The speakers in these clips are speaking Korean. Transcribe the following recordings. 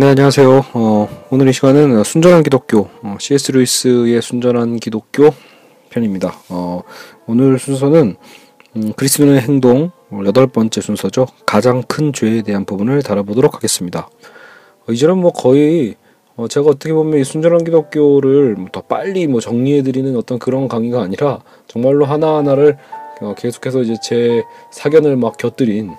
네, 안녕하세요. 오늘 이 시간은 순전한 기독교, C.S. 루이스의 순전한 기독교 편입니다. 오늘 순서는 그리스도인의 행동 8번째 순서죠. 가장 큰 죄에 대한 부분을 다뤄보도록 하겠습니다. 이제는 거의 제가 어떻게 보면 이 순전한 기독교를 더 빨리 정리해드리는 어떤 그런 강의가 아니라 정말로 하나하나를 계속해서 이제 제 사견을 곁들인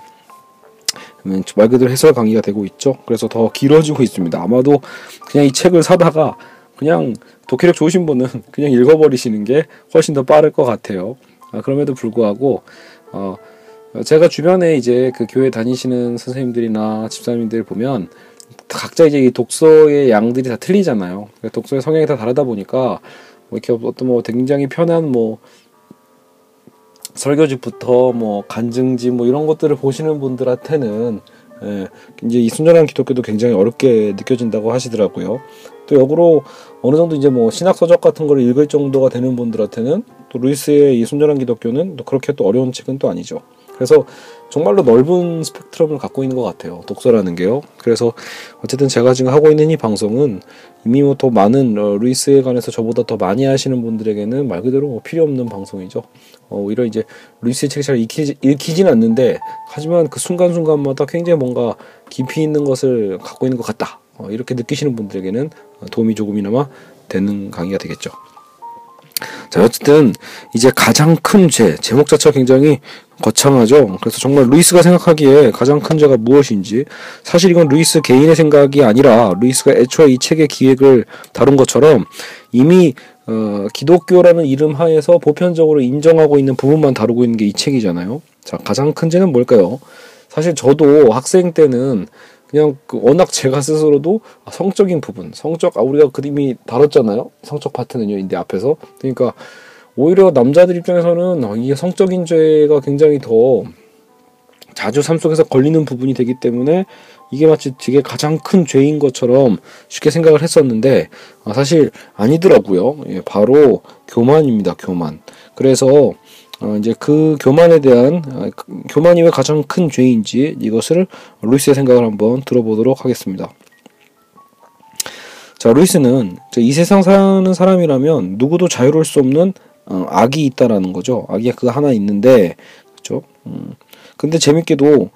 말 그대로 해설 강의가 되고 있죠. 그래서 더 길어지고 있습니다. 아마도 그냥 이 책을 사다가 그냥 독해력 좋으신 분은 그냥 읽어버리시는 게 훨씬 더 빠를 것 같아요. 그럼에도 불구하고 제가 주변에 이제 그 교회 다니시는 선생님들이나 집사님들 보면 각자 이제 이 독서의 양들이 다 틀리잖아요. 독서의 성향이 다 다르다 보니까 이렇게 어떤 굉장히 편한 설교집부터 간증집 이런 것들을 보시는 분들한테는 이제 이 순전한 기독교도 굉장히 어렵게 느껴진다고 하시더라고요. 또 역으로 어느 정도 이제 신학 서적 같은 걸 읽을 정도가 되는 분들한테는 또 루이스의 이 순전한 기독교는 또 그렇게 또 어려운 책은 또 아니죠. 그래서 정말로 넓은 스펙트럼을 갖고 있는 것 같아요. 독서라는 게요. 그래서 어쨌든 제가 지금 하고 있는 이 방송은 이미 더 많은 루이스에 관해서 저보다 더 많이 하시는 분들에게는 말 그대로 필요 없는 방송이죠. 오히려 이제 루이스의 책이 잘 읽히진 않는데 하지만 그 순간순간마다 굉장히 뭔가 깊이 있는 것을 갖고 있는 것 같다. 이렇게 느끼시는 분들에게는 도움이 조금이나마 되는 강의가 되겠죠. 자, 어쨌든 이제 가장 큰 죄, 제목 자체가 굉장히 거창하죠. 그래서 정말 루이스가 생각하기에 가장 큰 죄가 무엇인지, 사실 이건 루이스 개인의 생각이 아니라 루이스가 애초에 이 책의 기획을 다룬 것처럼 이미 기독교라는 이름 하에서 보편적으로 인정하고 있는 부분만 다루고 있는 게 이 책이잖아요. 자, 가장 큰 죄는 뭘까요? 사실 저도 학생 때는 그냥 워낙 제가 스스로도 성적인 부분, 우리가 이미 다뤘잖아요. 성적 파트는요, 인데 앞에서. 그러니까 오히려 남자들 입장에서는 이게 성적인 죄가 굉장히 더 자주 삶 속에서 걸리는 부분이 되기 때문에 이게 마치 되게 가장 큰 죄인 것처럼 쉽게 생각을 했었는데 사실 아니더라고요. 예, 바로 교만입니다. 교만. 그래서 이제 그 교만에 대한, 교만이 왜 가장 큰 죄인지 이것을 루이스의 생각을 한번 들어보도록 하겠습니다. 자, 루이스는 이 세상 사는 사람이라면 누구도 자유로울 수 없는 악이 있다라는 거죠. 악이 그 하나 있는데, 그렇죠? 근데 재밌게도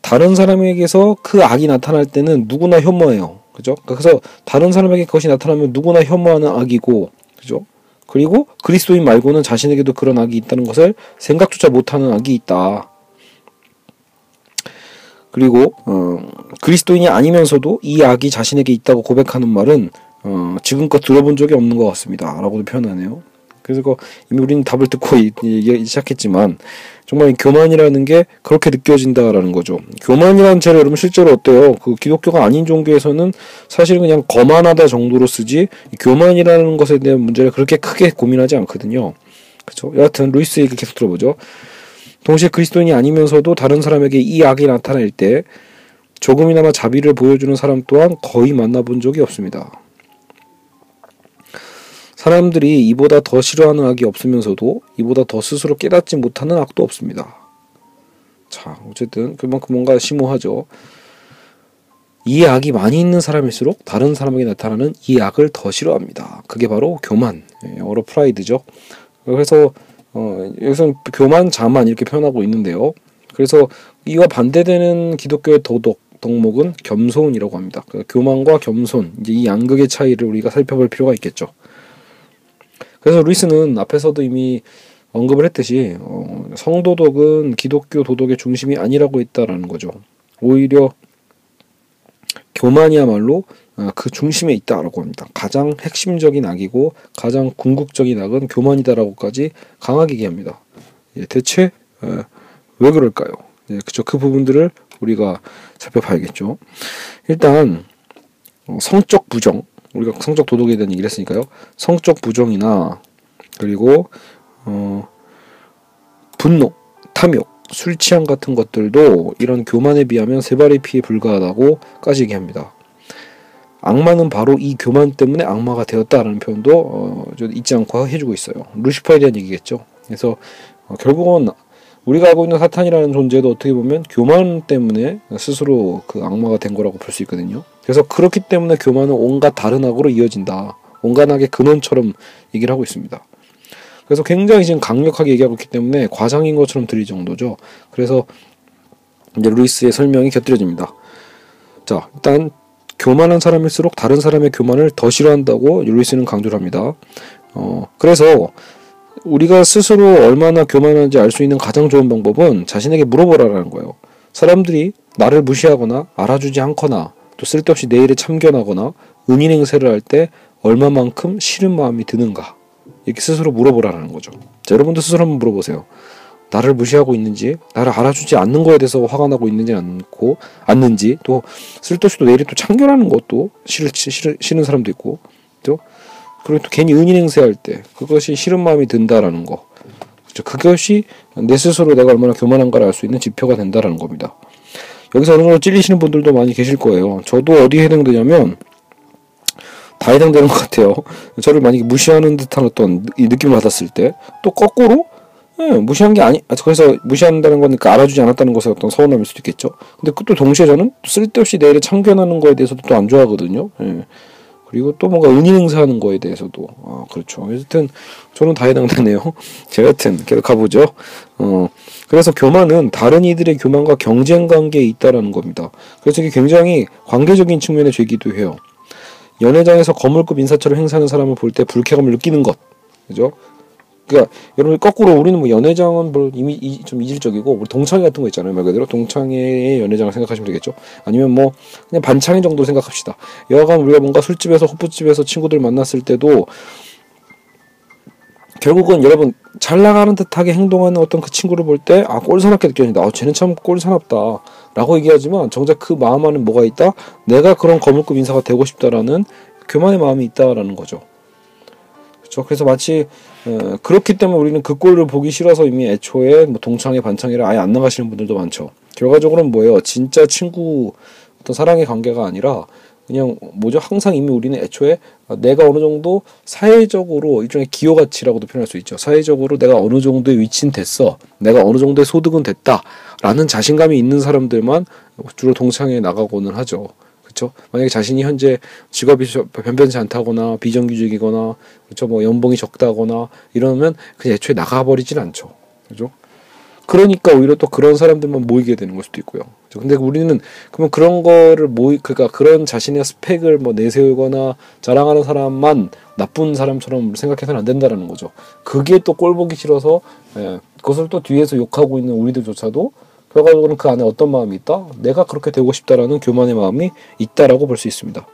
다른 사람에게서 그 악이 나타날 때는 누구나 혐오해요. 그죠? 그래서 다른 사람에게 그것이 나타나면 누구나 혐오하는 악이고, 그죠? 그리고 그리스도인 말고는 자신에게도 그런 악이 있다는 것을 생각조차 못하는 악이 있다. 그리고 그리스도인이 아니면서도 이 악이 자신에게 있다고 고백하는 말은 지금껏 들어본 적이 없는 것 같습니다. 라고도 표현하네요. 그래서 이미 우리는 답을 듣고 얘기하기 시작했지만 정말 교만이라는 게 그렇게 느껴진다라는 거죠. 교만이라는 죄를 여러분 실제로 어때요? 그 기독교가 아닌 종교에서는 사실 그냥 거만하다 정도로 쓰지 교만이라는 것에 대한 문제를 그렇게 크게 고민하지 않거든요. 그렇죠? 여하튼 루이스 얘기 계속 들어보죠. 동시에 그리스도인이 아니면서도 다른 사람에게 이 악이 나타날 때 조금이나마 자비를 보여주는 사람 또한 거의 만나본 적이 없습니다. 사람들이 이보다 더 싫어하는 악이 없으면서도 이보다 더 스스로 깨닫지 못하는 악도 없습니다. 자, 어쨌든 그만큼 뭔가 심오하죠. 이 악이 많이 있는 사람일수록 다른 사람에게 나타나는 이 악을 더 싫어합니다. 그게 바로 교만, 영어로 프라이드죠. 그래서 여기서는 교만, 자만 이렇게 표현하고 있는데요. 그래서 이와 반대되는 기독교의 도덕, 덕목은 겸손이라고 합니다. 그러니까 교만과 겸손, 이제 이 양극의 차이를 우리가 살펴볼 필요가 있겠죠. 그래서 루이스는 앞에서도 이미 언급을 했듯이 성도덕은 기독교 도덕의 중심이 아니라고 했다라는 거죠. 오히려 교만이야말로 그 중심에 있다라고 합니다. 가장 핵심적인 악이고 가장 궁극적인 악은 교만이다라고까지 강하게 얘기합니다. 대체 왜 그럴까요? 그쵸, 그 부분들을 우리가 살펴봐야겠죠. 일단 성적 부정, 우리가 성적 도덕에 대한 얘기를 했으니까요. 성적 부정이나 그리고 분노, 탐욕, 술 취향 같은 것들도 이런 교만에 비하면 세 발의 피에 불과하다고까지 얘기합니다. 악마는 바로 이 교만 때문에 악마가 되었다라는 표현도 잊지 않고 해주고 있어요. 루시퍼에 대한 얘기겠죠. 그래서 결국은 우리가 알고 있는 사탄이라는 존재도 어떻게 보면 교만 때문에 스스로 그 악마가 된 거라고 볼 수 있거든요. 그래서 그렇기 때문에 교만은 온갖 다른 악으로 이어진다. 온갖 악의 근원처럼 얘기를 하고 있습니다. 그래서 굉장히 지금 강력하게 얘기하고 있기 때문에 과장인 것처럼 들릴 정도죠. 그래서 이제 루이스의 설명이 곁들여집니다. 자, 일단 교만한 사람일수록 다른 사람의 교만을 더 싫어한다고 루이스는 강조를 합니다. 그래서 우리가 스스로 얼마나 교만한지 알 수 있는 가장 좋은 방법은 자신에게 물어보라는 거예요. 사람들이 나를 무시하거나 알아주지 않거나 또 쓸데없이 내 일에 참견하거나 은인 행세를 할 때 얼마만큼 싫은 마음이 드는가, 이렇게 스스로 물어보라는 거죠. 자, 여러분도 스스로 한번 물어보세요. 나를 무시하고 있는지, 나를 알아주지 않는 거에 대해서 화가 나고 있는지 않는지, 또 쓸데없이 또 내 일에 또 참견하는 것도 싫은 사람도 있고, 또 그리고 또 괜히 은인 행세할 때 그것이 싫은 마음이 든다라는 거, 그렇죠? 그것이 내 스스로 내가 얼마나 교만한가를 알 수 있는 지표가 된다라는 겁니다. 여기서 어느 정도 찔리시는 분들도 많이 계실 거예요. 저도 어디에 해당되냐면 다 해당되는 것 같아요. 저를 만약에 무시하는 듯한 어떤 이 느낌을 받았을 때, 또 거꾸로 무시한 게 그래서 무시한다는 거니까 알아주지 않았다는 것에 어떤 서운함일 수도 있겠죠. 근데 또 동시에 저는 쓸데없이 내 일에 참견하는 거에 대해서도 또 안 좋아하거든요. 그리고 또 뭔가 은인 행사하는 거에 대해서도, 그렇죠. 여튼 저는 다 해당되네요. 제가 여튼 계속 가보죠. 그래서 교만은 다른 이들의 교만과 경쟁 관계에 있다라는 겁니다. 그래서 이게 굉장히 관계적인 측면의 죄기도 해요. 연회장에서 거물급 인사처럼 행사하는 사람을 볼 때 불쾌감을 느끼는 것, 그죠? 그러니까 여러분 거꾸로 우리는 뭐 연회장은 뭐 이미 좀 이질적이고, 우리 동창회 같은 거 있잖아요. 말 그대로 동창회의 연회장을 생각하시면 되겠죠. 아니면 뭐 그냥 반창회 정도 생각합시다. 여하간 우리가 뭔가 술집에서 호프집에서 친구들 만났을 때도 결국은 여러분 잘 나가는 듯하게 행동하는 어떤 그 친구를 볼 때 꼴사납게 느껴진다. 쟤는 참 꼴사납다 라고 얘기하지만 정작 그 마음 안에 뭐가 있다? 내가 그런 거물급 인사가 되고 싶다라는 교만의 마음이 있다라는 거죠. 그래서 마치 그렇기 때문에 우리는 그 꼴을 보기 싫어서 이미 애초에 뭐 동창회 반창회를 아예 안 나가시는 분들도 많죠. 결과적으로는 뭐예요? 진짜 친구 어떤 사랑의 관계가 아니라 그냥 뭐죠? 항상 이미 우리는 애초에 내가 어느 정도 사회적으로 일종의 기여가치라고도 표현할 수 있죠. 사회적으로 내가 어느 정도의 위치는 됐어, 내가 어느 정도의 소득은 됐다 라는 자신감이 있는 사람들만 주로 동창회에 나가고는 하죠. 그렇죠? 만약에 자신이 현재 직업이 변변치 않다거나 비정규직이거나, 그렇죠? 뭐 연봉이 적다거나 이러면 그냥 애초에 나가버리진 않죠. 그렇죠? 그러니까 오히려 또 그런 사람들만 모이게 되는 걸 수도 있고요. 그렇죠? 근데 우리는 그러면 그런 거를 그러니까 그런 자신의 스펙을 뭐 내세우거나 자랑하는 사람만 나쁜 사람처럼 생각해서는 안 된다라는 거죠. 그게 또 꼴 보기 싫어서 그것을 또 뒤에서 욕하고 있는 우리들조차도 결과적으로는 그 안에 어떤 마음이 있다? 내가 그렇게 되고 싶다라는 교만의 마음이 있다라고 볼 수 있습니다.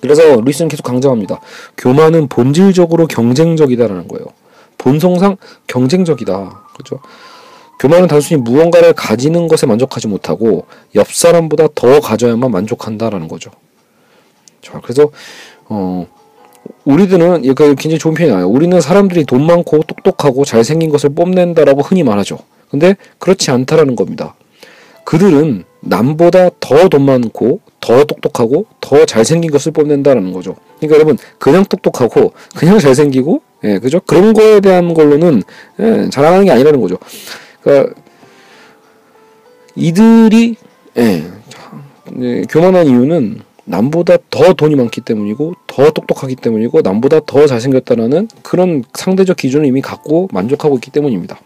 그래서 루이스는 계속 강조합니다. 교만은 본질적으로 경쟁적이다라는 거예요. 본성상 경쟁적이다. 그렇죠? 교만은 단순히 무언가를 가지는 것에 만족하지 못하고 옆 사람보다 더 가져야만 만족한다라는 거죠. 자, 그래서 우리들은 굉장히 좋은 표현이 나와요. 우리는 사람들이 돈 많고 똑똑하고 잘생긴 것을 뽐낸다라고 흔히 말하죠. 근데 그렇지 않다라는 겁니다. 그들은 남보다 더 돈 많고 더 똑똑하고 더 잘생긴 것을 뽐낸다라는 거죠. 그러니까 여러분 그냥 똑똑하고 그냥 잘생기고 그죠? 그런 거에 대한 걸로는 자랑하는 게 아니라는 거죠. 그러니까 이들이 교만한 이유는 남보다 더 돈이 많기 때문이고 더 똑똑하기 때문이고 남보다 더 잘생겼다라는 그런 상대적 기준을 이미 갖고 만족하고 있기 때문입니다.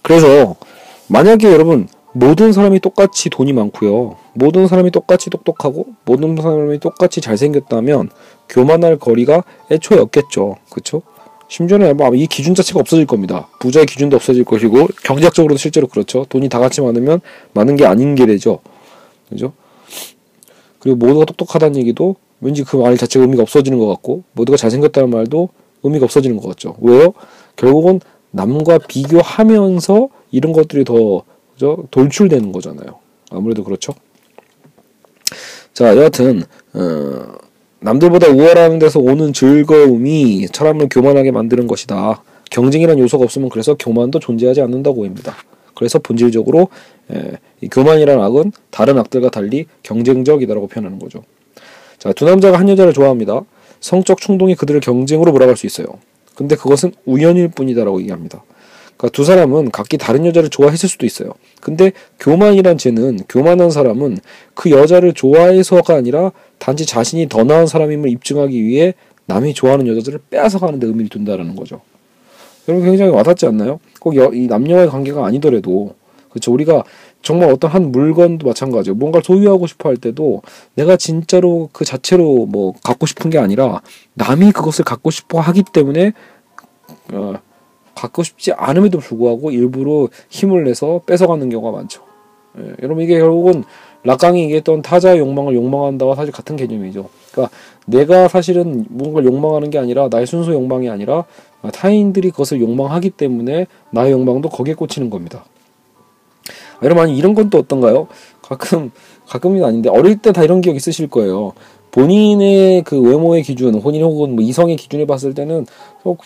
그래서 만약에 여러분 모든 사람이 똑같이 돈이 많고요, 모든 사람이 똑같이 똑똑하고 모든 사람이 똑같이 잘생겼다면 교만할 거리가 애초에 없겠죠. 그렇죠? 심지어는 아마 이 기준 자체가 없어질 겁니다. 부자의 기준도 없어질 것이고 경제학적으로도 실제로 그렇죠. 돈이 다 같이 많으면 많은 게 아닌 게 되죠. 그렇죠? 그리고 모두가 똑똑하다는 얘기도 왠지 그 말 자체가 의미가 없어지는 것 같고, 모두가 잘생겼다는 말도 의미가 없어지는 것 같죠. 왜요? 결국은 남과 비교하면서 이런 것들이 더 돌출되는 거잖아요. 아무래도 그렇죠. 자, 여하튼 남들보다 우월하는 데서 오는 즐거움이 사람을 교만하게 만드는 것이다. 경쟁이란 요소가 없으면 그래서 교만도 존재하지 않는다고 합니다. 그래서 본질적으로 이 교만이라는 악은 다른 악들과 달리 경쟁적이다라고 표현하는 거죠. 자, 두 남자가 한 여자를 좋아합니다. 성적 충동이 그들을 경쟁으로 몰아갈 수 있어요. 근데 그것은 우연일 뿐이다라고 얘기합니다. 그러니까 두 사람은 각기 다른 여자를 좋아했을 수도 있어요. 근데 교만이란 죄는, 교만한 사람은 그 여자를 좋아해서가 아니라 단지 자신이 더 나은 사람임을 입증하기 위해 남이 좋아하는 여자들을 빼앗아가는 데 의미를 둔다라는 거죠. 여러분 굉장히 와닿지 않나요? 꼭 이 남녀와의 관계가 아니더라도, 그렇죠. 우리가 정말 어떤 한 물건도 마찬가지예요. 뭔가를 소유하고 싶어 할 때도 내가 진짜로 그 자체로 뭐 갖고 싶은 게 아니라 남이 그것을 갖고 싶어 하기 때문에 갖고 싶지 않음에도 불구하고 일부러 힘을 내서 뺏어가는 경우가 많죠. 예, 여러분 이게 결국은 라캉이 얘기했던 타자의 욕망을 욕망한다와 사실 같은 개념이죠. 그러니까 내가 사실은 뭔가를 욕망하는 게 아니라, 나의 순수 욕망이 아니라 타인들이 그것을 욕망하기 때문에 나의 욕망도 거기에 꽂히는 겁니다. 아, 여러분 아니 이런 건 또 어떤가요? 가끔은 아닌데 어릴 때 다 이런 기억 있으실 거예요. 본인의 그 외모의 기준, 혼인 혹은 뭐 이성의 기준을 봤을 때는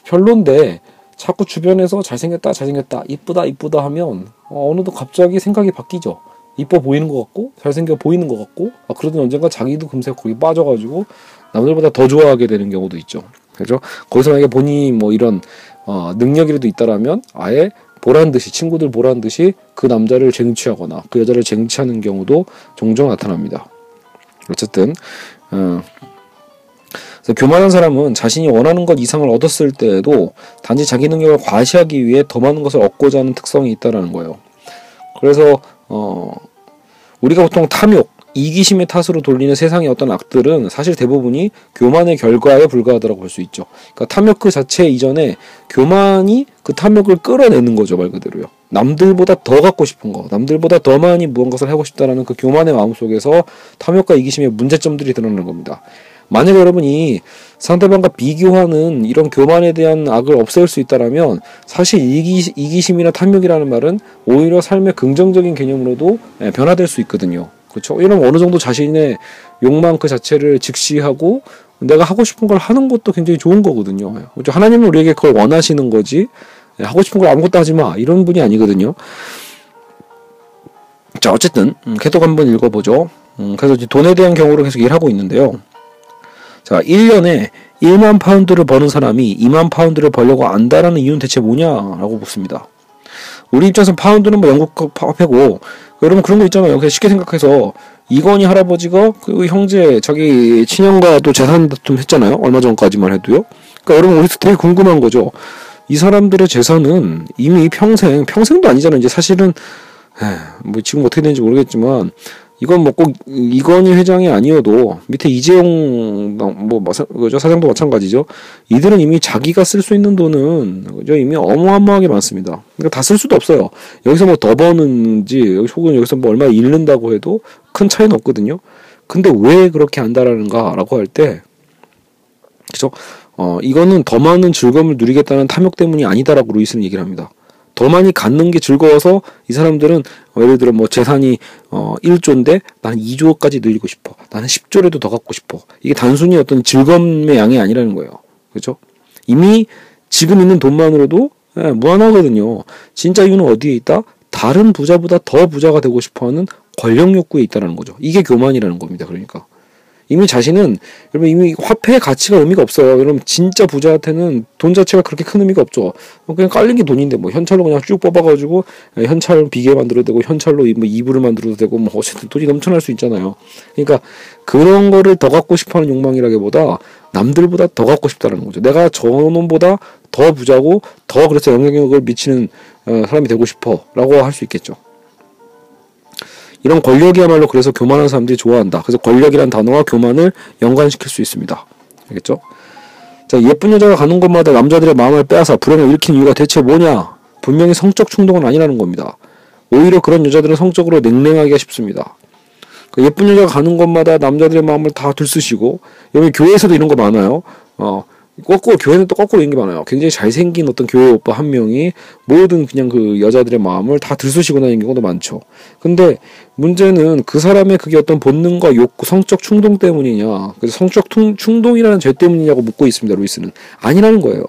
별론데 자꾸 주변에서 잘생겼다 잘생겼다 이쁘다 이쁘다 하면 어느덧 갑자기 생각이 바뀌죠. 이뻐 보이는 것 같고 잘생겨 보이는 것 같고, 아, 그러던 언젠가 자기도 금세 거기 빠져가지고 남들보다 더 좋아하게 되는 경우도 있죠. 그렇죠? 거기서 만약에 본인이 뭐 이런 능력이라도 있다라면 아예 보란듯이, 친구들 보란듯이 그 남자를 쟁취하거나 그 여자를 쟁취하는 경우도 종종 나타납니다. 어쨌든 그래서 교만한 사람은 자신이 원하는 것 이상을 얻었을 때에도 단지 자기 능력을 과시하기 위해 더 많은 것을 얻고자 하는 특성이 있다는 거예요. 그래서 우리가 보통 탐욕, 이기심의 탓으로 돌리는 세상의 어떤 악들은 사실 대부분이 교만의 결과에 불과하다고 볼 수 있죠. 그러니까 탐욕 그 자체 이전에 교만이 그 탐욕을 끌어내는 거죠, 말 그대로요. 남들보다 더 갖고 싶은 거, 남들보다 더 많이 무언가를 하고 싶다라는 그 교만의 마음 속에서 탐욕과 이기심의 문제점들이 드러나는 겁니다. 만약 여러분이 상대방과 비교하는 이런 교만에 대한 악을 없앨 수 있다라면 사실 이기심이나 탐욕이라는 말은 오히려 삶의 긍정적인 개념으로도 변화될 수 있거든요. 그렇죠? 이러면 어느 정도 자신의 욕망 그 자체를 직시하고 내가 하고 싶은 걸 하는 것도 굉장히 좋은 거거든요. 그렇죠? 하나님은 우리에게 그걸 원하시는 거지 하고 싶은 걸 아무것도 하지 마 이런 분이 아니거든요. 자, 어쨌든 계속 한번 읽어보죠. 그래서 이제 돈에 대한 경우로 계속 일하고 있는데요. 자, 1년에 1만 파운드를 버는 사람이 2만 파운드를 벌려고 안다라는 이유는 대체 뭐냐라고 묻습니다. 우리 입장에서는 파운드는 뭐 영국 화폐고, 여러분 그런 거 있잖아요. 그냥 쉽게 생각해서 이건희 할아버지가 그 형제 자기 친형과도 재산 다툼 했잖아요. 얼마 전까지만 해도요. 그러니까 여러분 우리 되게 궁금한 거죠. 이 사람들의 재산은 이미 평생도 아니잖아요. 이제 사실은 뭐 지금 어떻게 되는지 모르겠지만 이건 뭐 꼭 이건희 회장이 아니어도 밑에 이재용 그죠? 사장도 마찬가지죠. 이들은 이미 자기가 쓸 수 있는 돈은 그죠? 이미 어마어마하게 많습니다. 그러니까 다 쓸 수도 없어요. 여기서 뭐 더 버는지 혹은 여기서 뭐 얼마 잃는다고 해도 큰 차이는 없거든요. 근데 왜 그렇게 한다라는가라고 할 때, 그죠? 이거는 더 많은 즐거움을 누리겠다는 탐욕 때문이 아니다라고 루이스는 얘기를 합니다. 더 많이 갖는 게 즐거워서 이 사람들은 예를 들어 뭐 재산이 1조인데 나는 2조까지 늘리고 싶어. 나는 10조라도 더 갖고 싶어. 이게 단순히 어떤 즐거움의 양이 아니라는 거예요. 그렇죠? 이미 지금 있는 돈만으로도 무한하거든요. 진짜 이유는 어디에 있다? 다른 부자보다 더 부자가 되고 싶어하는 권력 욕구에 있다는 거죠. 이게 교만이라는 겁니다. 그러니까 이미 자신은, 여러분 이미 화폐의 가치가 의미가 없어요. 여러분 진짜 부자한테는 돈 자체가 그렇게 큰 의미가 없죠. 그냥 깔린 게 돈인데 뭐 현찰로 그냥 쭉 뽑아가지고 현찰 비계 만들어도 되고 현찰로 뭐 이불을 만들어도 되고 뭐 어쨌든 돈이 넘쳐날 수 있잖아요. 그러니까 그런 거를 더 갖고 싶어하는 욕망이라기보다 남들보다 더 갖고 싶다는 거죠. 내가 저놈보다 더 부자고 더 그래서 영향력을 미치는 사람이 되고 싶어라고 할 수 있겠죠. 이런 권력이야말로 그래서 교만한 사람들이 좋아한다. 그래서 권력이란 단어와 교만을 연관시킬 수 있습니다. 알겠죠? 자, 예쁜 여자가 가는 곳마다 남자들의 마음을 빼앗아 불행을 일으킨 이유가 대체 뭐냐? 분명히 성적 충동은 아니라는 겁니다. 오히려 그런 여자들은 성적으로 냉랭하기가 쉽습니다. 그러니까 예쁜 여자가 가는 곳마다 남자들의 마음을 다 들쑤시고, 여기 교회에서도 이런 거 많아요. 거꾸로, 교회는 또 거꾸로 있는 게 많아요. 굉장히 잘생긴 어떤 교회 오빠 한 명이 모든 그냥 그 여자들의 마음을 다 들쑤시고 다니는 경우도 많죠. 근데 문제는 그 사람의 그게 어떤 본능과 욕구, 성적 충동 때문이냐, 그래서 성적 충동이라는 죄 때문이냐고 묻고 있습니다, 루이스는. 아니라는 거예요.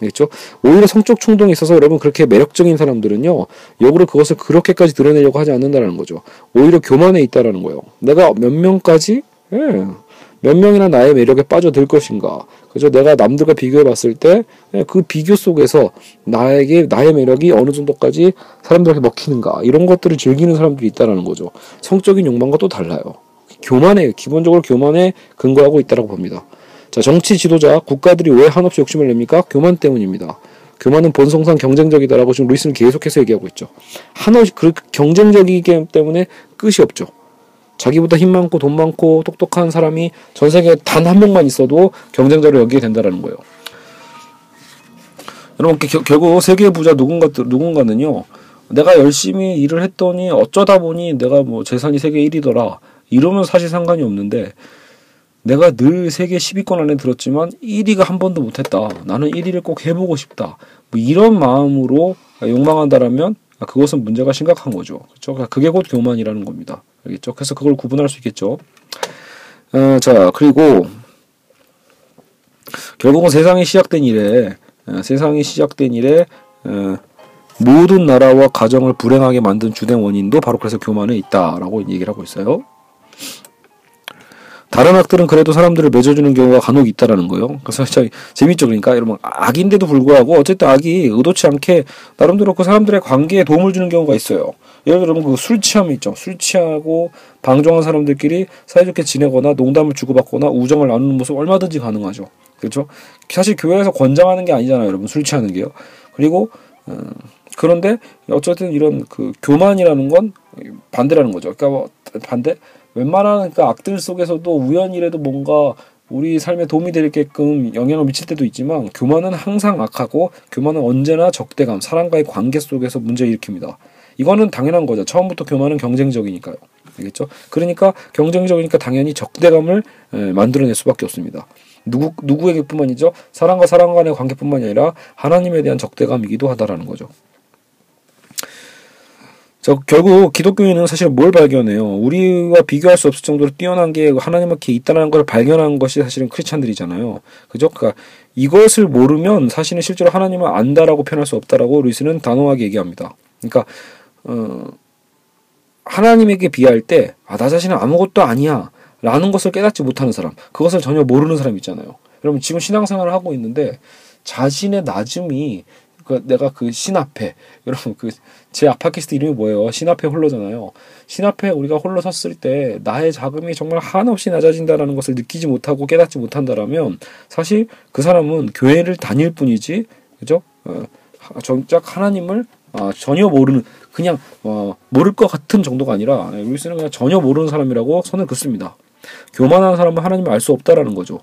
그렇죠? 오히려 성적 충동에 있어서 여러분 그렇게 매력적인 사람들은요, 역으로 그것을 그렇게까지 드러내려고 하지 않는다는 거죠. 오히려 교만에 있다라는 거예요. 내가 몇 명까지, 몇 명이나 나의 매력에 빠져들 것인가. 그죠? 내가 남들과 비교해 봤을 때 그 비교 속에서 나의 매력이 어느 정도까지 사람들에게 먹히는가. 이런 것들을 즐기는 사람들이 있다는 거죠. 성적인 욕망과 또 달라요. 교만에, 기본적으로 교만에 근거하고 있다고 봅니다. 자, 정치 지도자, 국가들이 왜 한없이 욕심을 냅니까? 교만 때문입니다. 교만은 본성상 경쟁적이다라고 지금 루이스는 계속해서 얘기하고 있죠. 한없이 경쟁적이기 때문에 끝이 없죠. 자기보다 힘 많고 돈 많고 똑똑한 사람이 전 세계에 단 한 명만 있어도 경쟁자로 여기게 된다라는 거예요. 여러분, 결국 세계 부자 누군가는요, 내가 열심히 일을 했더니 어쩌다 보니 내가 뭐 재산이 세계 1위더라. 이러면 사실 상관이 없는데, 내가 늘 세계 10위권 안에 들었지만 1위가 한 번도 못했다. 나는 1위를 꼭 해보고 싶다. 뭐 이런 마음으로 욕망한다라면 그것은 문제가 심각한 거죠. 그렇죠? 그게 곧 교만이라는 겁니다. 알겠죠? 그래서 그걸 구분할 수 있겠죠. 자, 그리고 결국은 세상이 시작된 일에 모든 나라와 가정을 불행하게 만든 주된 원인도 바로 그래서 교만에 있다라고 얘기를 하고 있어요. 다른 악들은 그래도 사람들을 맺어주는 경우가 간혹 있다라는 거예요. 그래서 참 재밌죠. 그러니까 여러분, 악인데도 불구하고 어쨌든 악이 의도치 않게 나름대로 그 사람들의 관계에 도움을 주는 경우가 있어요. 예를 들면 그 술 취함이 있죠. 술 취하고 방종한 사람들끼리 사이좋게 지내거나 농담을 주고받거나 우정을 나누는 모습 얼마든지 가능하죠. 그렇죠? 사실 교회에서 권장하는 게 아니잖아요, 여러분. 술 취하는 게요. 그리고 그런데 어쨌든 이런 그 교만이라는 건 반대라는 거죠. 그러니까 뭐 반대. 웬만한 그 악들 속에서도 우연이라도 뭔가 우리 삶에 도움이 되게끔 영향을 미칠 때도 있지만, 교만은 항상 악하고, 교만은 언제나 적대감, 사람과의 관계 속에서 문제를 일으킵니다. 이거는 당연한 거죠. 처음부터 교만은 경쟁적이니까요. 알겠죠? 그러니까 경쟁적이니까 당연히 적대감을 만들어낼 수밖에 없습니다. 누구에게뿐만이죠. 사람과 사람 간의 관계뿐만이 아니라 하나님에 대한 적대감이기도 하다라는 거죠. 자, 결국 기독교인은 사실 뭘 발견해요? 우리와 비교할 수 없을 정도로 뛰어난 게 하나님께 있다는 걸 발견한 것이 사실은 크리스찬들이잖아요. 그죠? 그러니까 이것을 모르면 사실은 실제로 하나님을 안다라고 표현할 수 없다라고 루이스는 단호하게 얘기합니다. 그러니까 하나님에게 비할 때, 아, 나 자신은 아무것도 아니야 라는 것을 깨닫지 못하는 사람, 그것을 전혀 모르는 사람 있잖아요. 여러분, 지금 신앙생활을 하고 있는데 자신의 낮음이, 내가 그 신 앞에, 여러분, 그 제 팟캐스트 이름이 뭐예요? 신 앞에 홀로잖아요. 신 앞에 우리가 홀로 섰을 때 나의 자금이 정말 한없이 낮아진다라는 것을 느끼지 못하고 깨닫지 못한다라면, 사실 그 사람은 교회를 다닐 뿐이지, 그죠? 정작 하나님을 전혀 모르는, 그냥 모를 것 같은 정도가 아니라, 루이스는 그냥 전혀 모르는 사람이라고 선을 긋습니다. 교만한 사람은 하나님을 알 수 없다라는 거죠.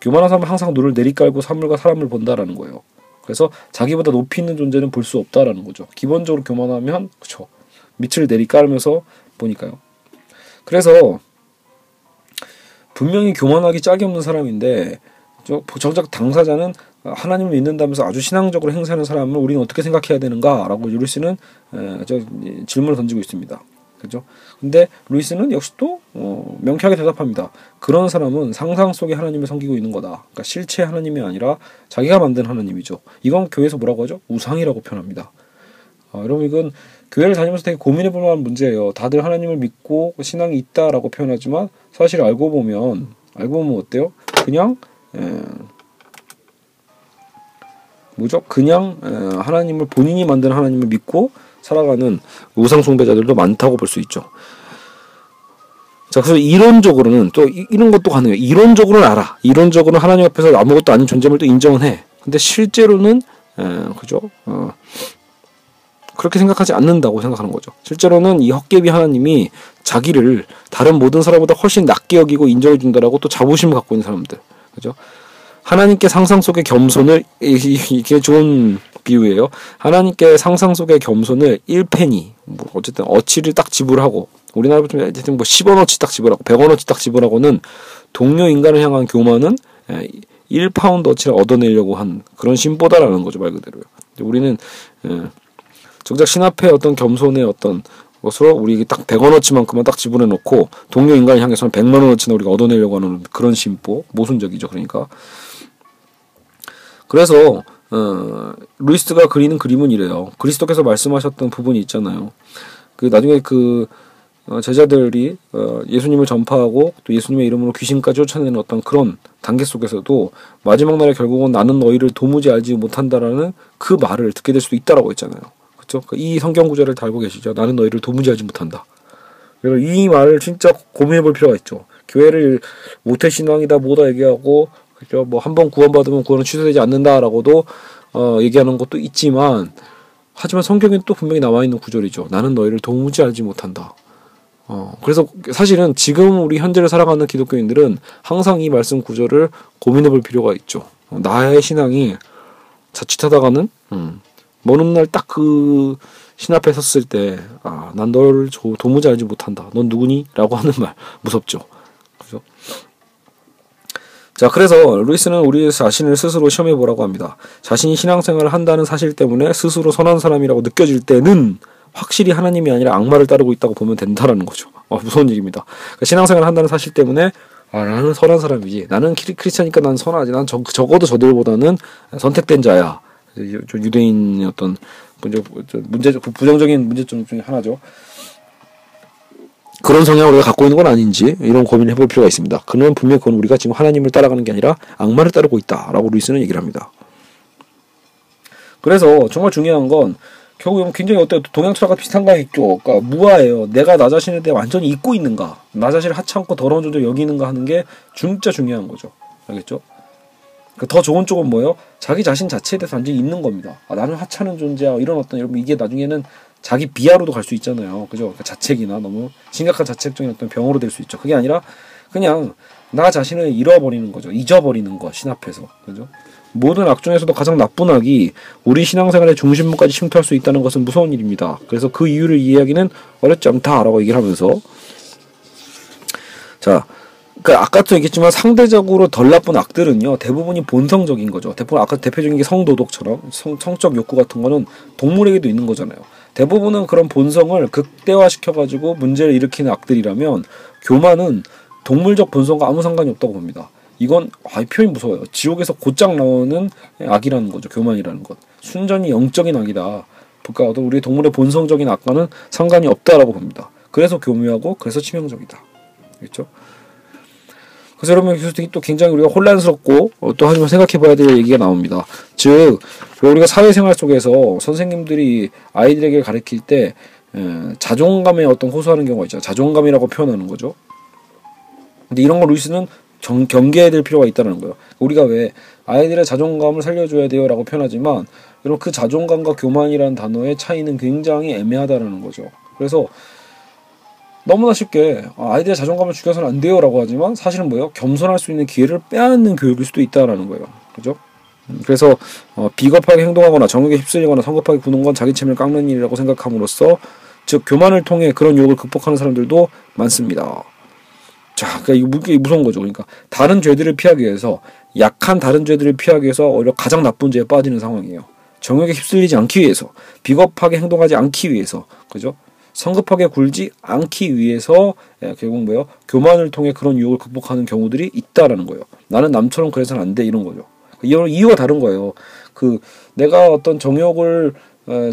교만한 사람은 항상 눈을 내리깔고 사물과 사람을 본다라는 거예요. 그래서 자기보다 높이 있는 존재는 볼 수 없다라는 거죠. 기본적으로 교만하면, 그렇죠, 밑을 내리깔면서 보니까요. 그래서 분명히 교만하기 짝이 없는 사람인데, 정작 당사자는 하나님을 믿는다면서 아주 신앙적으로 행사하는 사람을 우리는 어떻게 생각해야 되는가라고 루이스는 질문을 던지고 있습니다. 그죠? 근데 루이스는 역시 또 명쾌하게 대답합니다. 그런 사람은 상상 속에 하나님을 섬기고 있는 거다. 그러니까 실체 하나님이 아니라 자기가 만든 하나님이죠. 이건 교회에서 뭐라고 하죠? 우상이라고 표현합니다. 여러분, 이건 교회를 다니면서 되게 고민해 볼 만한 문제예요. 다들 하나님을 믿고 신앙이 있다라고 표현하지만, 사실 알고 보면 어때요? 그냥 하나님을, 본인이 만든 하나님을 믿고 살아가는 우상 숭배자들도 많다고 볼 수 있죠. 자, 그래서 이론적으로는 또 이런 것도 가능해요. 이론적으로는 알아. 이론적으로는 하나님 앞에서 아무것도 아닌 존재임을 또 인정은 해. 근데 실제로는 그죠? 그렇게 생각하지 않는다고 생각하는 거죠. 실제로는 이 헛개비 하나님이 자기를 다른 모든 사람보다 훨씬 낮게 여기고 인정해 준다라고 또 자부심을 갖고 있는 사람들, 그죠? 하나님께 상상 속의 겸손을, 이게 좋은 비유예요. 하나님께 상상 속의 겸손을 1페니, 뭐 어쨌든 어치를 딱 지불하고, 우리나라 보통 어쨌든 뭐 10원어치 딱 지불하고 100원어치 딱 지불하고는, 동료 인간을 향한 교만은 1파운드어치를 얻어내려고 한 그런 심보다라는 거죠, 말 그대로요. 우리는 정작 신 앞에 어떤 겸손의 어떤 것으로 우리 딱 100원어치만큼만 딱 지불해놓고, 동료 인간을 향해서는 100만원어치나 우리가 얻어내려고 하는 그런 심보, 모순적이죠. 그러니까 그래서 루이스가 그리는 그림은 이래요. 그리스도께서 말씀하셨던 부분이 있잖아요. 그 나중에 그 제자들이 예수님을 전파하고 또 예수님의 이름으로 귀신까지 쫓아내는 어떤 그런 단계 속에서도 마지막 날에 결국은 나는 너희를 도무지 알지 못한다라는 그 말을 듣게 될 수도 있다라고 했잖아요. 그렇죠? 이 성경 구절을 다 알고 계시죠? 나는 너희를 도무지 알지 못한다. 그래서 이 말을 진짜 고민해 볼 필요가 있죠. 교회를 모태 신앙이다 뭐다 얘기하고 그죠? 뭐 한번 구원받으면 구원은 취소되지 않는다라고도 얘기하는 것도 있지만, 하지만 성경에는 또 분명히 나와 있는 구절이죠. 나는 너희를 도무지 알지 못한다. 그래서 사실은 지금 우리 현재를 살아가는 기독교인들은 항상 이 말씀 구절을 고민해 볼 필요가 있죠. 나의 신앙이 자칫하다가는 먼 훗날 딱 그 신 앞에 섰을 때 난 너를 도무지 알지 못한다. 넌 누구니? 라고 하는 말 무섭죠. 그죠? 자, 그래서 루이스는 우리 자신을 스스로 시험해 보라고 합니다. 자신이 신앙생활을 한다는 사실 때문에 스스로 선한 사람이라고 느껴질 때는 확실히 하나님이 아니라 악마를 따르고 있다고 보면 된다라는 거죠. 무서운 얘기입니다. 그러니까 신앙생활을 한다는 사실 때문에 나는 선한 사람이지. 나는 크리스찬이니까 난 선하지. 난 적어도 저들보다는 선택된 자야. 유대인 어떤 부정적인 문제점 중에 하나죠. 그런 성향을 우리가 갖고 있는 건 아닌지 이런 고민을 해볼 필요가 있습니다. 그는 분명히 그건 우리가 지금 하나님을 따라가는 게 아니라 악마를 따르고 있다라고 루이스는 얘기를 합니다. 그래서 정말 중요한 건 결국 굉장히 어때요? 동양 철학과 비슷한 거 있죠. 그러니까 무아예요. 내가 나 자신에 대해 완전히 잊고 있는가, 나 자신을 하찮고 더러운 존재로 여기는가 하는 게 진짜 중요한 거죠. 알겠죠? 그러니까 더 좋은 쪽은 뭐예요? 자기 자신 자체에 대해서 완전히 잊는 겁니다. 나는 하찮은 존재야. 이런 어떤, 여러분 이게 나중에는 자기 비하로도 갈 수 있잖아요. 그죠? 그러니까 자책이나 너무 심각한 자책적인 어떤 병으로 될 수 있죠. 그게 아니라 그냥 나 자신을 잃어버리는 거죠. 잊어버리는 거, 신 앞에서. 그죠? 모든 악 중에서도 가장 나쁜 악이 우리 신앙생활의 중심부까지 침투할 수 있다는 것은 무서운 일입니다. 그래서 그 이유를 이해하기는 어렵지 않다라고 얘기를 하면서, 자, 그러니까 아까도 얘기했지만 상대적으로 덜 나쁜 악들은요 대부분이 본성적인 거죠. 아까 대표적인 게 성도덕처럼 성적 욕구 같은 거는 동물에게도 있는 거잖아요. 대부분은 그런 본성을 극대화시켜가지고 문제를 일으키는 악들이라면, 교만은 동물적 본성과 아무 상관이 없다고 봅니다. 이건 이 표현이 무서워요. 지옥에서 곧장 나오는 악이라는 거죠. 교만이라는 것. 순전히 영적인 악이다. 그러니까 어떤 우리 동물의 본성적인 악과는 상관이 없다라고 봅니다. 그래서 교묘하고 그래서 치명적이다. 그렇죠? 그래서 여러분 또 굉장히 우리가 혼란스럽고 또 하지만 생각해봐야 될 얘기가 나옵니다. 즉 우리가 사회생활 속에서 선생님들이 아이들에게 가르칠 때 자존감에 어떤 호소하는 경우가 있잖아요. 자존감이라고 표현하는 거죠. 근데 이런 거 루이스는 경계해야 될 필요가 있다는 거예요. 우리가 왜 아이들의 자존감을 살려줘야 돼요 라고 표현하지만, 여러분 그 자존감과 교만이라는 단어의 차이는 굉장히 애매하다는 거죠. 그래서 너무나 쉽게 아이들의 자존감을 죽여서는 안 돼요 라고 하지만 사실은 뭐예요? 겸손할 수 있는 기회를 빼앗는 교육일 수도 있다는 거예요. 그죠? 그래서 비겁하게 행동하거나 정욕에 휩쓸리거나 성급하게 구는 건 자기 체면을 깎는 일이라고 생각함으로써, 즉 교만을 통해 그런 욕을 극복하는 사람들도 많습니다. 자, 그러니까 이게 무서운 거죠. 그러니까 다른 죄들을 피하기 위해서, 약한 다른 죄들을 피하기 위해서 오히려 가장 나쁜 죄에 빠지는 상황이에요. 정욕에 휩쓸리지 않기 위해서, 비겁하게 행동하지 않기 위해서, 그죠? 성급하게 굴지 않기 위해서 결국 뭐예요? 교만을 통해 그런 유혹을 극복하는 경우들이 있다라는 거예요. 나는 남처럼 그래서는 안 돼, 이런 거죠. 이유가 다른 거예요. 내가 어떤 정욕을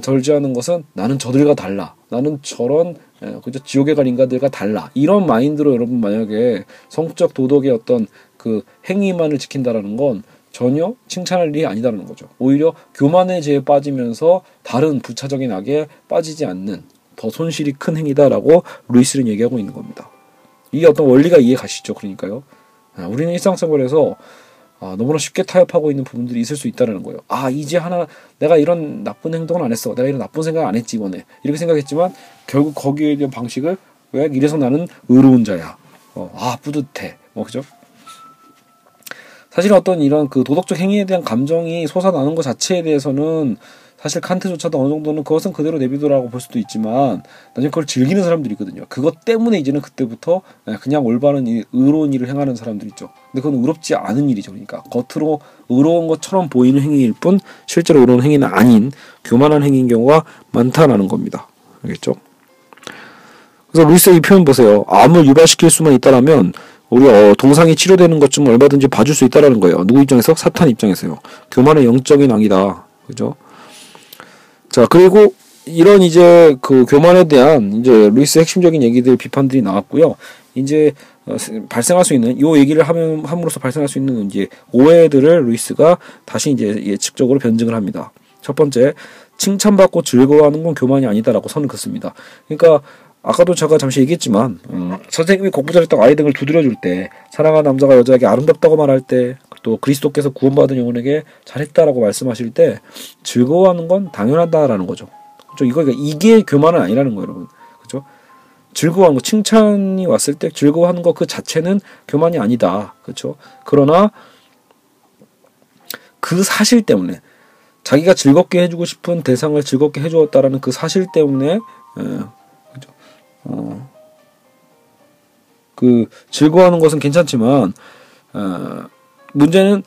절제하는 것은 나는 저들과 달라. 나는 저런 그죠? 지옥에 갈 인간들과 달라. 이런 마인드로 여러분 만약에 성적 도덕의 어떤 그 행위만을 지킨다라는 건 전혀 칭찬할 일이 아니다라는 거죠. 오히려 교만의 죄에 빠지면서 다른 부차적인 악에 빠지지 않는 더 손실이 큰 행위다라고 루이스는 얘기하고 있는 겁니다. 이 어떤 원리가 이해 가시죠? 그러니까요. 우리는 일상생활에서 너무나 쉽게 타협하고 있는 부분들이 있을 수 있다는 거예요. 이제 내가 이런 나쁜 행동은 안 했어. 내가 이런 나쁜 생각 안 했지, 이번에. 이렇게 생각했지만, 결국 거기에 대한 방식을, 왜 이래서 나는 의로운 자야. 뿌듯해. 그죠? 사실 어떤 이런 그 도덕적 행위에 대한 감정이 솟아나는 것 자체에 대해서는 사실 칸트조차도 어느 정도는 그것은 그대로 내비두라고 볼 수도 있지만, 나중에 그걸 즐기는 사람들이 있거든요. 그것 때문에 이제는 그때부터 그냥 올바른 의로운 일을 행하는 사람들이 있죠. 근데 그건 의롭지 않은 일이죠. 그러니까 겉으로 의로운 것처럼 보이는 행위일 뿐 실제로 의로운 행위는 아닌 교만한 행위인 경우가 많다는 겁니다. 알겠죠? 그래서 루이스의 이 표현 보세요. 암을 유발시킬 수만 있다라면 우리 동상이 치료되는 것쯤 얼마든지 봐줄 수 있다는 거예요. 누구 입장에서? 사탄 입장에서요. 교만의 영적인 악이다. 그죠? 자, 그리고 이런 이제 그 교만에 대한 이제 루이스 핵심적인 얘기들 비판들이 나왔고요. 이제 발생할 수 있는 요 얘기를 함으로써 발생할 수 있는 이제 오해들을 루이스가 다시 이제 예측적으로 변증을 합니다. 첫 번째, 칭찬받고 즐거워하는 건 교만이 아니다라고 선을 긋습니다. 그러니까 아까도 제가 잠시 얘기했지만 선생님이 공부 잘했다고 아이들을 두드려줄 때, 사랑하는 남자가 여자에게 아름답다고 말할 때, 또 그리스도께서 구원받은 영혼에게 잘했다라고 말씀하실 때 즐거워하는 건 당연하다라는 거죠. 그렇죠? 이게 교만은 아니라는 거예요, 여러분. 그렇죠? 즐거워하는 거, 칭찬이 왔을 때 즐거워하는 거 그 자체는 교만이 아니다. 그렇죠? 그러나 그 사실 때문에, 자기가 즐겁게 해주고 싶은 대상을 즐겁게 해주었다라는 그 사실 때문에 그 즐거워하는 것은 괜찮지만 문제는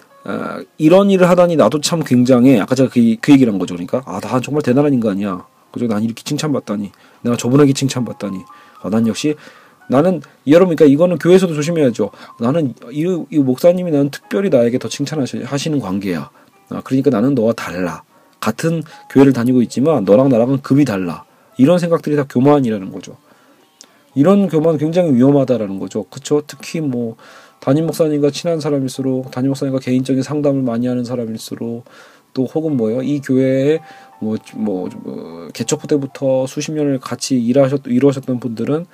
이런 일을 하다니 나도 참 굉장해. 아까 제가 그 얘기를 한 거죠. 그러니까 난 정말 대단한 인간이야. 그죠? 난 이렇게 칭찬받다니, 내가 저분에게 칭찬받다니, 난 역시 나는 여러분, 그러니까 이거는 교회에서도 조심해야죠. 나는 이 목사님이 나는 특별히 나에게 더 칭찬하시는 관계야. 그러니까 나는 너와 달라. 같은 교회를 다니고 있지만 너랑 나랑은 급이 달라. 이런 생각들이 다 교만이라는 거죠. 이런 교만은 굉장히 위험하다라는 거죠. 그쵸? 특히 뭐 담임 목사님과 친한 사람일수록, 담임 목사님과 개인적인 상담을 많이 하는 사람일수록, 또 혹은 이 교회에 개척 때부터 수십 년을 같이 일하셨던 분들은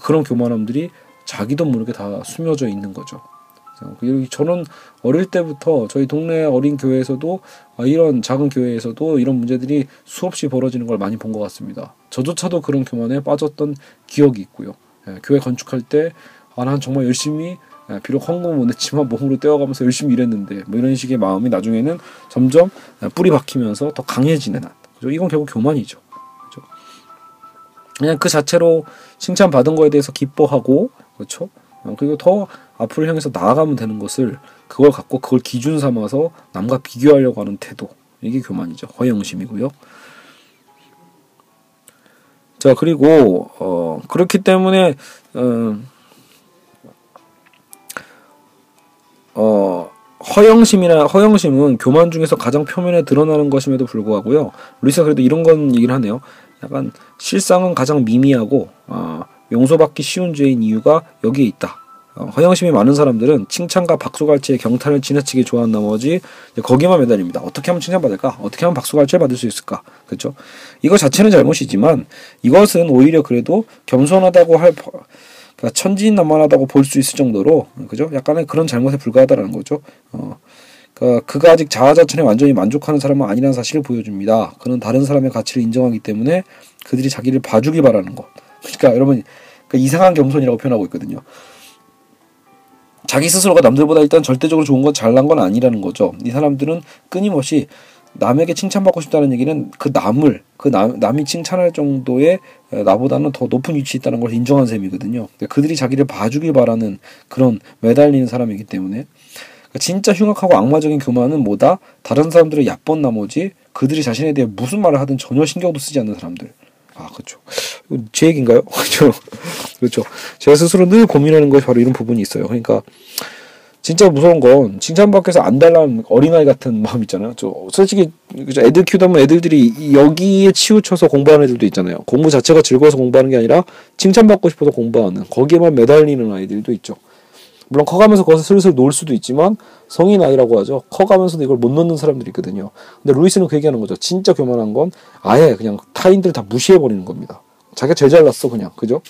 그런 교만함들이 자기도 모르게 다 스며져 있는 거죠. 저는 어릴 때부터 저희 동네 어린 교회에서도, 이런 작은 교회에서도 이런 문제들이 수없이 벌어지는 걸 많이 본 것 같습니다. 저조차도 그런 교만에 빠졌던 기억이 있고요. 교회 건축할 때 난 정말 열심히, 비록 헌금은 못 냈지만 몸으로 떼어가면서 열심히 일했는데, 이런 식의 마음이 나중에는 점점 뿌리 박히면서 더 강해지는 한. 그죠? 이건 결국 교만이죠. 그죠? 그냥 그 자체로 칭찬받은 거에 대해서 기뻐하고, 그렇죠? 그리고 더 앞으로 향해서 나아가면 되는 것을 그걸 갖고 그걸 기준 삼아서 남과 비교하려고 하는 태도, 이게 교만이죠. 허영심이고요. 자, 그리고 그렇기 때문에 허영심은 교만 중에서 가장 표면에 드러나는 것임에도 불구하고요, 루이스가 그래도 이런 건 얘기를 하네요. 약간 실상은 가장 미미하고 용서받기 쉬운 죄인 이유가 여기에 있다. 허영심이 많은 사람들은 칭찬과 박수갈채의 경탄을 지나치게 좋아한 나머지 거기에만 매달립니다. 어떻게 하면 칭찬받을까? 어떻게 하면 박수갈채를 받을 수 있을까? 그렇죠? 이거 자체는 잘못이지만 이것은 오히려 그래도 겸손하다고 그러니까 천진난만하다고 볼 수 있을 정도로, 그죠? 약간의 그런 잘못에 불과하다라는 거죠. 그가 아직 자아자찬에 완전히 만족하는 사람은 아니라는 사실을 보여줍니다. 그는 다른 사람의 가치를 인정하기 때문에 그들이 자기를 봐주길 바라는 것. 그러니까 여러분, 이상한 겸손이라고 표현하고 있거든요. 자기 스스로가 남들보다 일단 절대적으로 좋은 건, 잘난 건 아니라는 거죠. 이 사람들은 끊임없이 남에게 칭찬받고 싶다는 얘기는 남이 칭찬할 정도의 나보다는 더 높은 위치에 있다는 걸 인정한 셈이거든요. 그들이 자기를 봐주길 바라는 그런 매달리는 사람이기 때문에, 진짜 흉악하고 악마적인 교만은 뭐다? 다른 사람들을 얕본 나머지 그들이 자신에 대해 무슨 말을 하든 전혀 신경도 쓰지 않는 사람들. 그렇죠. 제 얘기인가요? 그렇죠. 그렇죠. 제가 스스로 늘 고민하는 것이 바로 이런 부분이 있어요. 그러니까 진짜 무서운 건 칭찬받기 위해서 안달난 어린아이 같은 마음 있잖아요. 솔직히 애들 키우다 보면 애들이 여기에 치우쳐서 공부하는 애들도 있잖아요. 공부 자체가 즐거워서 공부하는 게 아니라 칭찬받고 싶어서 공부하는, 거기에만 매달리는 아이들도 있죠. 물론 커가면서 거기서 슬슬 놓을 수도 있지만, 성인 아이라고 하죠. 커가면서도 이걸 못 놓는 사람들이 있거든요. 근데 루이스는 그 얘기하는 거죠. 진짜 교만한 건 아예 그냥 타인들 다 무시해버리는 겁니다. 자기가 제일 잘났어 그냥. 그죠?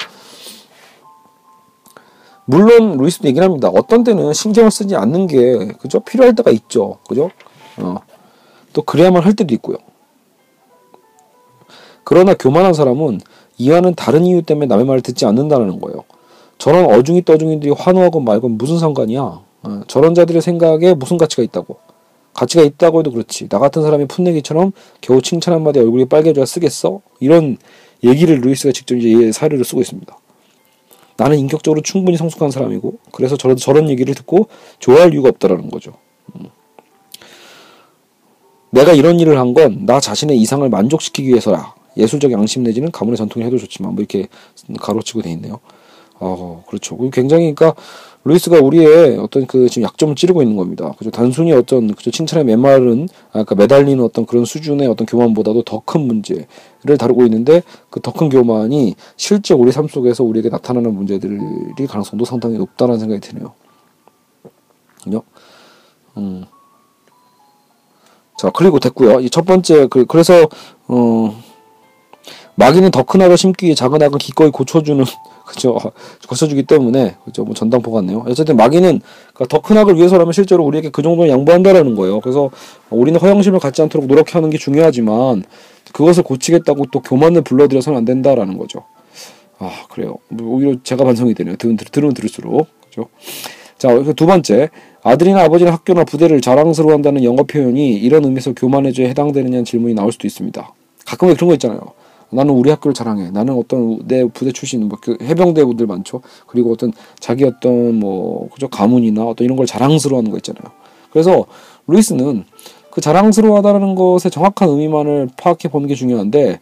물론 루이스도 얘기를 합니다. 어떤 때는 신경을 쓰지 않는 게, 그죠? 필요할 때가 있죠. 그죠? 또 그래야만 할 때도 있고요. 그러나 교만한 사람은 이와는 다른 이유 때문에 남의 말을 듣지 않는다는 거예요. 저런 어중이 떠중이들이 환호하건 말건 무슨 상관이야. 저런 자들의 생각에 무슨 가치가 있다고. 가치가 있다고 해도 그렇지, 나 같은 사람이 풋내기처럼 겨우 칭찬 한마디에 얼굴이 빨개져야 쓰겠어? 이런 얘기를 루이스가 직접 이제 사례를 쓰고 있습니다. 나는 인격적으로 충분히 성숙한 사람이고, 그래서 저런 얘기를 듣고 좋아할 이유가 없다라는 거죠. 내가 이런 일을 한 건 나 자신의 이상을 만족시키기 위해서라. 예술적 양심 내지는 가문의 전통이라 해도 좋지만, 이렇게 가로치고 돼 있네요. 그렇죠. 굉장히, 그러니까 루이스가 우리의 어떤 그 지금 약점을 찌르고 있는 겁니다. 그죠? 단순히 어떤 그죠? 칭찬에 메마른, 그러니까 매달리는 어떤 그런 수준의 어떤 교만보다도 더 큰 문제를 다루고 있는데, 그 더 큰 교만이 실제 우리 삶 속에서 우리에게 나타나는 문제들이 가능성도 상당히 높다는 생각이 드네요. 그죠? 자, 그리고 됐고요. 이 첫 번째 그래서 마귀는 더 큰 악을 심기 위해 작은 악을 기꺼이 고쳐주는 그죠? 고쳐주기 때문에 그죠? 뭐 전당포 같네요. 어쨌든 마귀는 그러니까 더 큰 악을 위해서라면 실제로 우리에게 그 정도는 양보한다라는 거예요. 그래서 우리는 허영심을 갖지 않도록 노력하는 게 중요하지만 그것을 고치겠다고 또 교만을 불러들여서는 안 된다라는 거죠. 아, 그래요. 오히려 제가 반성이 되네요. 들으면 들을수록 그죠? 자, 두 번째, 아들이나 아버지나 학교나 부대를 자랑스러워한다는 영어 표현이 이런 의미에서 교만해져에 해당되느냐는 질문이 나올 수도 있습니다. 가끔 그런 거 있잖아요. 나는 우리 학교를 자랑해. 나는 어떤 내 부대 출신, 뭐 해병대분들 많죠. 그리고 어떤 자기 어떤 뭐 그죠 가문이나 어떤 이런 걸 자랑스러워하는 거 있잖아요. 그래서 루이스는 그 자랑스러워하다는 것의 정확한 의미만을 파악해 보는 게 중요한데.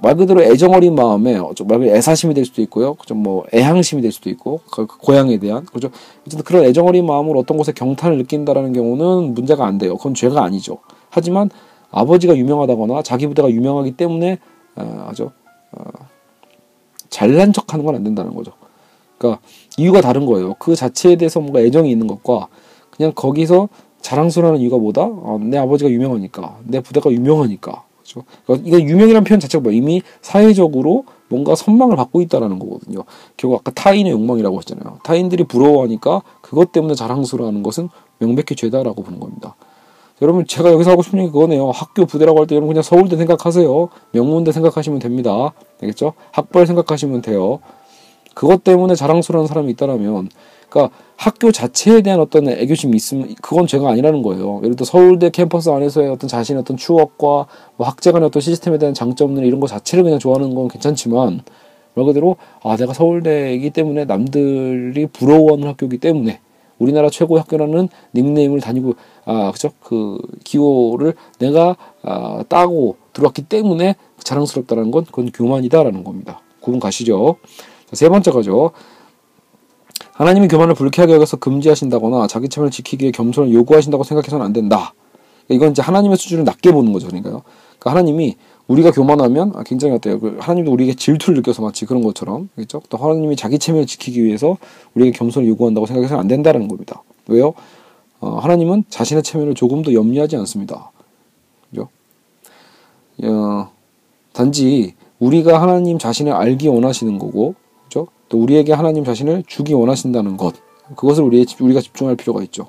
말 그대로 애정어린 마음에, 말 그대로 애사심이 될 수도 있고요. 그죠, 뭐, 애향심이 될 수도 있고, 그 고향에 대한, 그죠. 어쨌든 그런 애정어린 마음으로 어떤 곳에 경탄을 느낀다라는 경우는 문제가 안 돼요. 그건 죄가 아니죠. 하지만 아버지가 유명하다거나 자기 부대가 유명하기 때문에, 잘난 척 하는 건 안 된다는 거죠. 그러니까 이유가 다른 거예요. 그 자체에 대해서 뭔가 애정이 있는 것과 그냥 거기서 자랑스러워하는 이유가 뭐다? 내 아버지가 유명하니까, 내 부대가 유명하니까. 그러니까 이건 유명이라는 표현 자체가 뭐예요? 이미 사회적으로 뭔가 선망을 받고 있다라는 거거든요. 결국 아까 타인의 욕망이라고 했잖아요. 타인들이 부러워하니까 그것 때문에 자랑스러워하는 것은 명백히 죄다라고 보는 겁니다. 여러분, 제가 여기서 하고 싶은 얘기 그거네요. 학교 부대라고 할 때 여러분 그냥 서울대 생각하세요. 명문대 생각하시면 됩니다. 알겠죠? 학벌 생각하시면 돼요. 그것 때문에 자랑스러워하는 사람이 있다라면, 그러니까 학교 자체에 대한 어떤 애교심이 있으면 그건 죄가 아니라는 거예요. 예를 들어 서울대 캠퍼스 안에서의 어떤 자신의 어떤 추억과 뭐 학제 간의 어떤 시스템에 대한 장점들 이런 거 자체를 그냥 좋아하는 건 괜찮지만, 말 그대로 내가 서울대이기 때문에 남들이 부러워하는 학교이기 때문에 우리나라 최고의 학교라는 닉네임을 다니고 그죠? 그 기호를 내가 따고 들어왔기 때문에 자랑스럽다는 건 그건 교만이다라는 겁니다. 구분 가시죠? 자, 세 번째 가죠. 하나님이 교만을 불쾌하게 여겨서 금지하신다거나 자기 체면을 지키기 위해 겸손을 요구하신다고 생각해서는 안 된다. 이건 이제 하나님의 수준을 낮게 보는 거죠. 그러니까 하나님이 우리가 교만하면 굉장히 어때요? 하나님도 우리에게 질투를 느껴서 마치 그런 것처럼, 그렇죠? 또 하나님이 자기 체면을 지키기 위해서 우리에게 겸손을 요구한다고 생각해서는 안 된다는 겁니다. 왜요? 하나님은 자신의 체면을 조금도 염려하지 않습니다. 그죠? 단지 우리가 하나님 자신을 알기 원하시는 거고, 또 우리에게 하나님 자신을 주기 원하신다는 것, 그것을 우리가 집중할 필요가 있죠.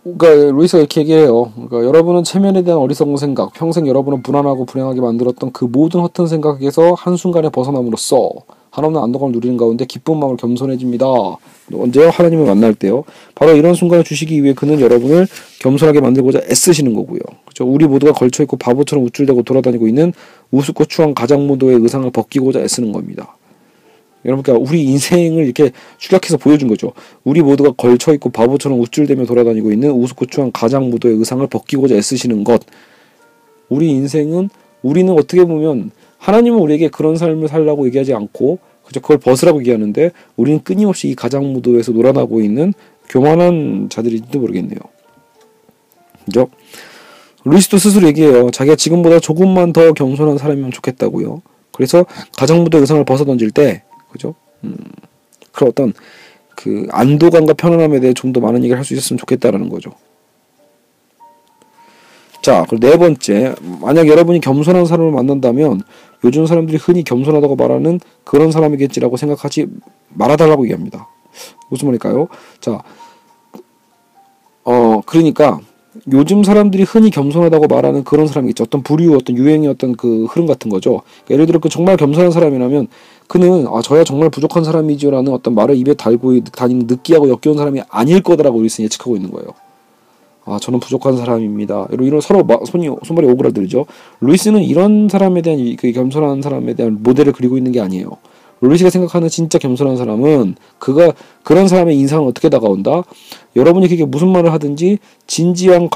그러니까 루이스가 이렇게 얘기해요. 그러니까 여러분은 체면에 대한 어리석은 생각, 평생 여러분을 불안하고 불행하게 만들었던 그 모든 허튼 생각에서 한순간에 벗어남으로써 한없는 안도감을 누리는 가운데 기쁜 마음을 겸손해집니다. 언제요? 하나님을 만날 때요. 바로 이런 순간을 주시기 위해 그는 여러분을 겸손하게 만들고자 애쓰시는 거고요. 그렇죠? 우리 모두가 걸쳐있고 바보처럼 우쭐대고 돌아다니고 있는 우습고 추한 가장무도의 의상을 벗기고자 애쓰는 겁니다. 여러분, 그러니까 우리 인생을 이렇게 축약해서 보여준 거죠. 우리 모두가 걸쳐있고 바보처럼 우쭐대며 돌아다니고 있는 우습고 추한 가장무도의 의상을 벗기고자 애쓰시는 것. 우리는 어떻게 보면 하나님은 우리에게 그런 삶을 살라고 얘기하지 않고, 그죠? 그걸 벗으라고 얘기하는데, 우리는 끊임없이 이 가장무도에서 놀아나고 있는 교만한 자들인지도 모르겠네요. 그죠? 루이스도 스스로 얘기해요. 자기가 지금보다 조금만 더 겸손한 사람이면 좋겠다고요. 그래서 가장무도의 의상을 벗어던질 때, 그죠? 그런 어떤 그 안도감과 편안함에 대해 좀 더 많은 얘기를 할 수 있었으면 좋겠다라는 거죠. 자, 그리고 네 번째, 만약 여러분이 겸손한 사람을 만난다면 요즘 사람들이 흔히 겸손하다고 말하는 그런 사람이겠지라고 생각하지 말아달라고 얘기합니다. 무슨 말일까요? 자, 그러니까 요즘 사람들이 흔히 겸손하다고 말하는 그런 사람이겠죠. 어떤 부류, 어떤 유행의 어떤 그 흐름 같은 거죠. 그러니까 예를 들어 그 정말 겸손한 사람이라면 그는 저야 정말 부족한 사람이지요라는 어떤 말을 입에 달고 다니는 느끼하고 역겨운 사람이 아닐 거다라고 우리는 예측하고 있는 거예요. 저는 부족한 사람입니다. 이런 서로 손발이 오그라들죠. 루이스는 이런 사람에 대한, 그 겸손한 사람에 대한 모델을 그리고 있는 게 아니에요. 루이스가 생각하는 진짜 겸손한 사람은 그런 사람의 인상은 어떻게 다가온다? 여러분이 그게 무슨 말을 하든지 진지한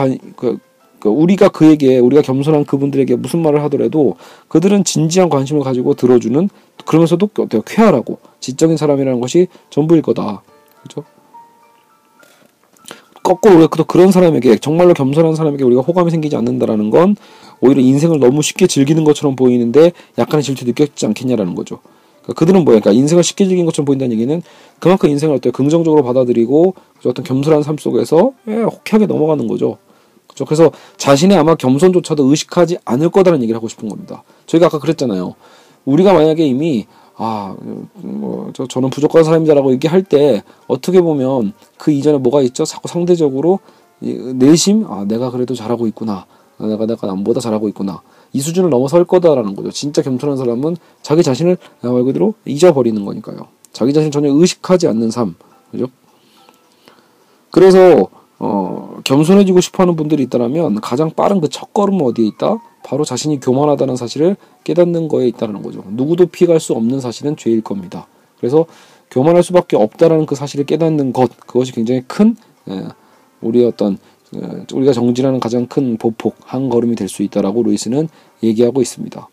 우리가 그에게, 우리가 겸손한 그분들에게 무슨 말을 하더라도 그들은 진지한 관심을 가지고 들어주는, 그러면서도 어때요? 쾌활하고 지적인 사람이라는 것이 전부일 거다. 그렇죠? 거꾸로 우리가 또 그런 사람에게, 정말로 겸손한 사람에게 우리가 호감이 생기지 않는다라는 건 오히려 인생을 너무 쉽게 즐기는 것처럼 보이는데 약간의 질투 느껴지지 않겠냐라는 거죠. 그러니까 그들은 뭐야? 그러니까 인생을 쉽게 즐기는 것처럼 보인다는 얘기는 그만큼 인생을 어때요? 긍정적으로 받아들이고 어떤 겸손한 삶 속에서 호쾌하게 넘어가는 거죠. 그렇죠? 그래서 자신의 아마 겸손조차도 의식하지 않을 거다라는 얘기를 하고 싶은 겁니다. 저희가 아까 그랬잖아요. 우리가 만약에 이미 저는 부족한 사람이다라고 얘기할 때 어떻게 보면 그 이전에 뭐가 있죠? 자꾸 상대적으로 내심, 내가 그래도 잘하고 있구나, 내가 남보다 잘하고 있구나, 이 수준을 넘어설 거다라는 거죠. 진짜 겸손한 사람은 자기 자신을 말 그대로 잊어버리는 거니까요. 자기 자신을 전혀 의식하지 않는 삶, 그죠? 그래서 겸손해지고 싶어하는 분들이 있다면 가장 빠른 그 첫 걸음은 어디에 있다? 바로 자신이 교만하다는 사실을 깨닫는 거에 있다는 거죠. 누구도 피해갈 수 없는 사실은 죄일 겁니다. 그래서 교만할 수밖에 없다라는 그 사실을 깨닫는 것, 그것이 굉장히 큰 우리가 정진하는 가장 큰 보폭, 한 걸음이 될 수 있다라고 루이스는 얘기하고 있습니다.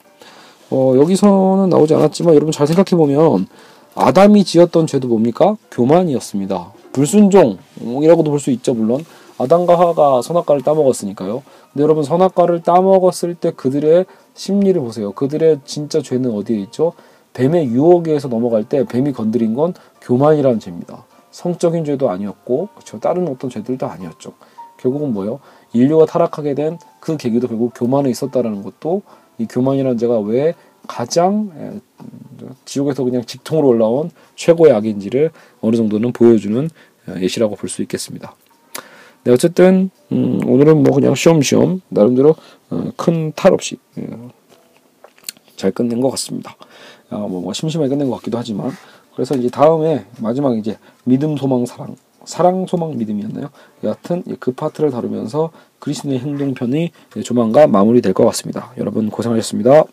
여기서는 나오지 않았지만 여러분 잘 생각해보면 아담이 지었던 죄도 뭡니까? 교만이었습니다. 불순종이라고도 볼 수 있죠. 물론 아담과 하와가 선악과를 따먹었으니까요. 근데 여러분, 선악과를 따먹었을 때 그들의 심리를 보세요. 그들의 진짜 죄는 어디에 있죠? 뱀의 유혹에서 넘어갈 때 뱀이 건드린 건 교만이라는 죄입니다. 성적인 죄도 아니었고, 그렇죠? 다른 어떤 죄들도 아니었죠. 결국은 뭐예요? 인류가 타락하게 된 그 계기도 결국 교만에 있었다라는 것도, 이 교만이라는 죄가 왜 가장 지옥에서 그냥 직통으로 올라온 최고의 악인지를 어느 정도는 보여주는 예시라고 볼 수 있겠습니다. 네, 어쨌든 오늘은 뭐 그냥 쉬엄쉬엄 나름대로 큰 탈 없이 잘 끝낸 것 같습니다. 뭐 심심하게 끝낸 것 같기도 하지만, 그래서 이제 다음에 마지막 이제 믿음, 소망, 사랑, 소망, 믿음이었나요? 여하튼 그 파트를 다루면서 그리스도의 행동편이 조만간 마무리될 것 같습니다. 여러분 고생하셨습니다.